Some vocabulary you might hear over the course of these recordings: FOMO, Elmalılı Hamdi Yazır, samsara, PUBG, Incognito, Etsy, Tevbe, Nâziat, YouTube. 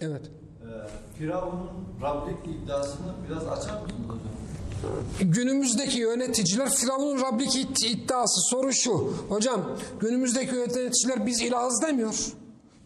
Evet. Firavun'un Rablik iddiasını biraz açar mısınız hocam? Günümüzdeki yöneticiler Firavun'un Rablik iddiası. Soru şu hocam, günümüzdeki yöneticiler biz ilahız demiyor.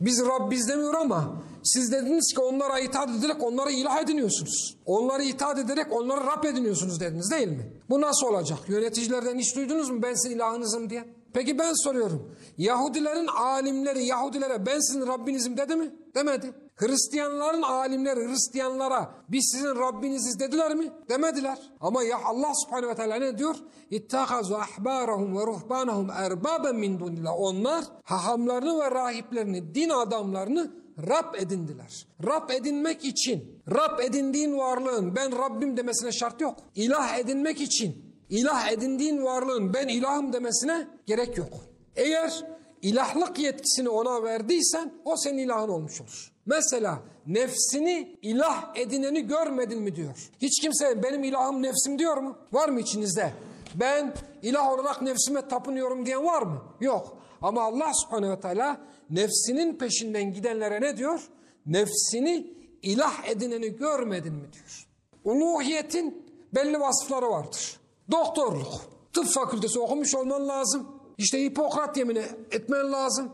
Biz Rabbiz demiyor ama siz dediniz ki onlara itaat ederek onlara ilah ediniyorsunuz. Onlara itaat ederek onlara Rab ediniyorsunuz dediniz değil mi? Bu nasıl olacak? Yöneticilerden hiç duydunuz mu ben sizin ilahınızım diye? Peki ben soruyorum. Yahudilerin alimleri Yahudilere ben sizin Rabbinizim dedi mi? Demedi. Hristiyanların alimleri Hristiyanlara biz sizin Rabbiniziz dediler mi? Demediler. Ama ya Allah subhanehu ve teala ne diyor? İttâhazû ahbârahum ve ruhbânahum erbâben min dunillah. Onlar hahamlarını ve rahiplerini, din adamlarını Rab edindiler. Rab edinmek için, Rab edindiğin varlığın ben Rabbim demesine şart yok. İlah edinmek için, ilah edindiğin varlığın ben ilahım demesine gerek yok. Eğer ilahlık yetkisini ona verdiysen o senin ilahın olmuş olur. Mesela nefsini ilah edineni görmedin mi diyor. Hiç kimse benim ilahım nefsim diyor mu? Var mı içinizde? Ben ilah olarak nefsime tapınıyorum diyen var mı? Yok. Ama Allah subhanehu ve teala nefsinin peşinden gidenlere ne diyor? Nefsini ilah edineni görmedin mi diyor. Uluhiyetin belli vasıfları vardır. Doktorluk, tıp fakültesi okumuş olman lazım. İşte Hipokrat yemini etmen lazım.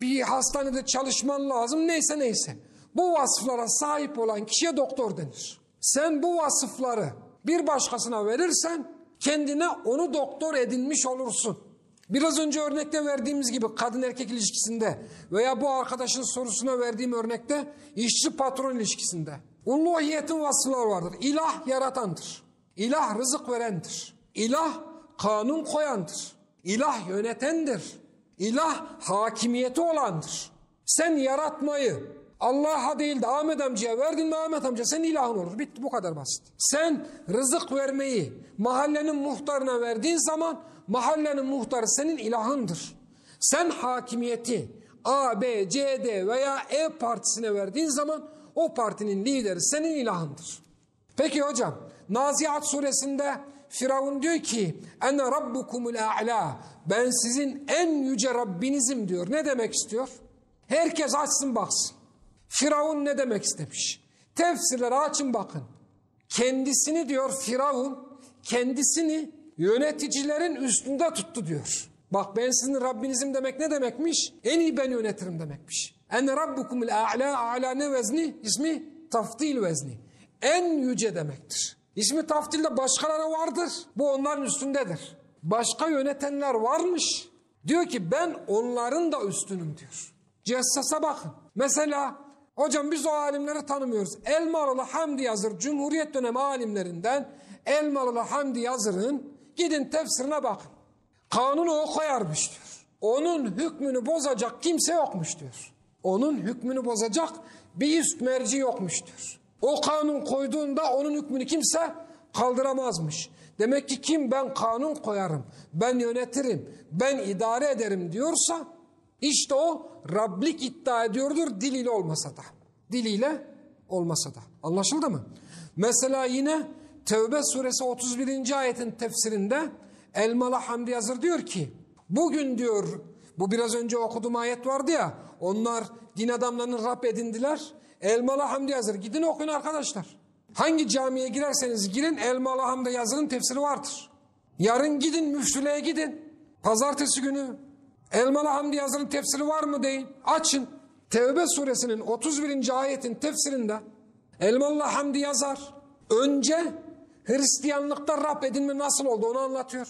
Bir hastanede çalışman lazım, neyse neyse. Bu vasıflara sahip olan kişiye doktor denir. Sen bu vasıfları bir başkasına verirsen kendine onu doktor edinmiş olursun. Biraz önce örnekte verdiğimiz gibi kadın erkek ilişkisinde veya bu arkadaşın sorusuna verdiğim örnekte işçi patron ilişkisinde. Uluhiyetin vasıfları vardır. İlah yaratandır. İlah rızık verendir. İlah kanun koyandır. İlah yönetendir. İlah hakimiyeti olandır. Sen yaratmayı Allah'a değil de Ahmet amcaya verdin mi Ahmet amca senin ilahın olur. Bitti, bu kadar basit. Sen rızık vermeyi mahallenin muhtarına verdiğin zaman mahallenin muhtarı senin ilahındır. Sen hakimiyeti A, B, C, D veya E partisine verdiğin zaman o partinin lideri senin ilahındır. Peki hocam Nâziat suresinde Firavun diyor ki ene rabbukumul a'la, ben sizin en yüce Rabbinizim diyor. Ne demek istiyor? Herkes açsın baksın. Firavun ne demek istemiş? Tefsirleri açın bakın. Kendisini diyor Firavun, kendisini yöneticilerin üstünde tuttu diyor. Bak ben sizin Rabbinizim demek ne demekmiş? En iyi ben yönetirim demekmiş. Ene rabbukumul a'la, a'la ne vezni? İsmi taftil vezni. En yüce demektir. İsmi taftilde başkaları vardır. Bu onların üstündedir. Başka yönetenler varmış. Diyor ki ben onların da üstünüm diyor. Cessasa bakın. Mesela hocam biz o alimleri tanımıyoruz. Elmalılı Hamdi Yazır Cumhuriyet dönemi alimlerinden Elmalılı Hamdi Yazır'ın gidin tefsirine bakın. Kanunu o koyarmış diyor. Onun hükmünü bozacak kimse yokmuş diyor. Onun hükmünü bozacak bir üst merci yokmuş diyor. O kanun koyduğunda onun hükmünü kimse kaldıramazmış. Demek ki kim ben kanun koyarım, ben yönetirim, ben idare ederim diyorsa işte o Rablik iddia ediyordur diliyle olmasa da. Diliyle olmasa da. Anlaşıldı mı? Mesela yine Tevbe suresi 31. ayetin tefsirinde Elmalı Hamdi Yazır diyor ki bugün diyor bu biraz önce okuduğum ayet vardı ya onlar din adamlarını Rab edindiler. Elmalı Hamdi Yazır. Gidin okuyun arkadaşlar. Hangi camiye girerseniz girin Elmalı Hamdi Yazır'ın tefsiri vardır. Yarın gidin müftülüğe gidin. Pazartesi günü Elmalı Hamdi Yazır'ın tefsiri var mı deyin. Açın. Tevbe suresinin 31. ayetin tefsirinde Elmalı Hamdi Yazar önce Hristiyanlıkta Rab edinme nasıl oldu onu anlatıyor.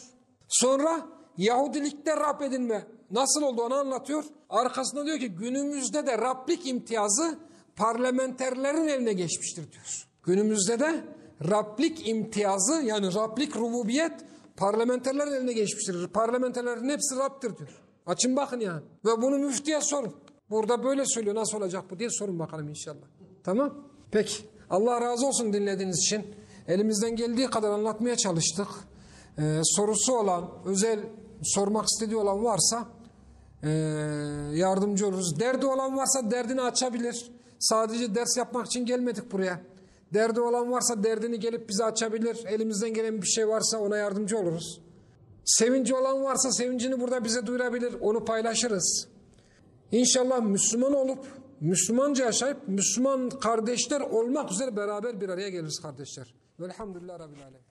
Sonra Yahudilikte Rab edinme nasıl oldu onu anlatıyor. Arkasında diyor ki günümüzde de Rablik imtiyazı parlamenterlerin eline geçmiştir diyor. Günümüzde de Rablik imtiyazı yani Rablik rububiyet parlamenterlerin eline geçmiştir. Parlamenterlerin hepsi Rab'dir diyor. Açın bakın yani. Ve bunu müftüye sorun. Burada böyle söylüyor nasıl olacak bu diye sorun bakalım inşallah. Tamam. Peki. Allah razı olsun dinlediğiniz için. Elimizden geldiği kadar anlatmaya çalıştık. Sorusu olan, özel sormak istediği olan varsa yardımcı oluruz. Derdi olan varsa derdini açabilir. Sadece ders yapmak için gelmedik buraya. Derdi olan varsa derdini gelip bize açabilir. Elimizden gelen bir şey varsa ona yardımcı oluruz. Sevinci olan varsa sevincini burada bize duyurabilir. Onu paylaşırız. İnşallah Müslüman olup Müslümanca yaşayıp Müslüman kardeşler olmak üzere beraber bir araya geliriz kardeşler. Velhamdülillah Rabbil Alemin.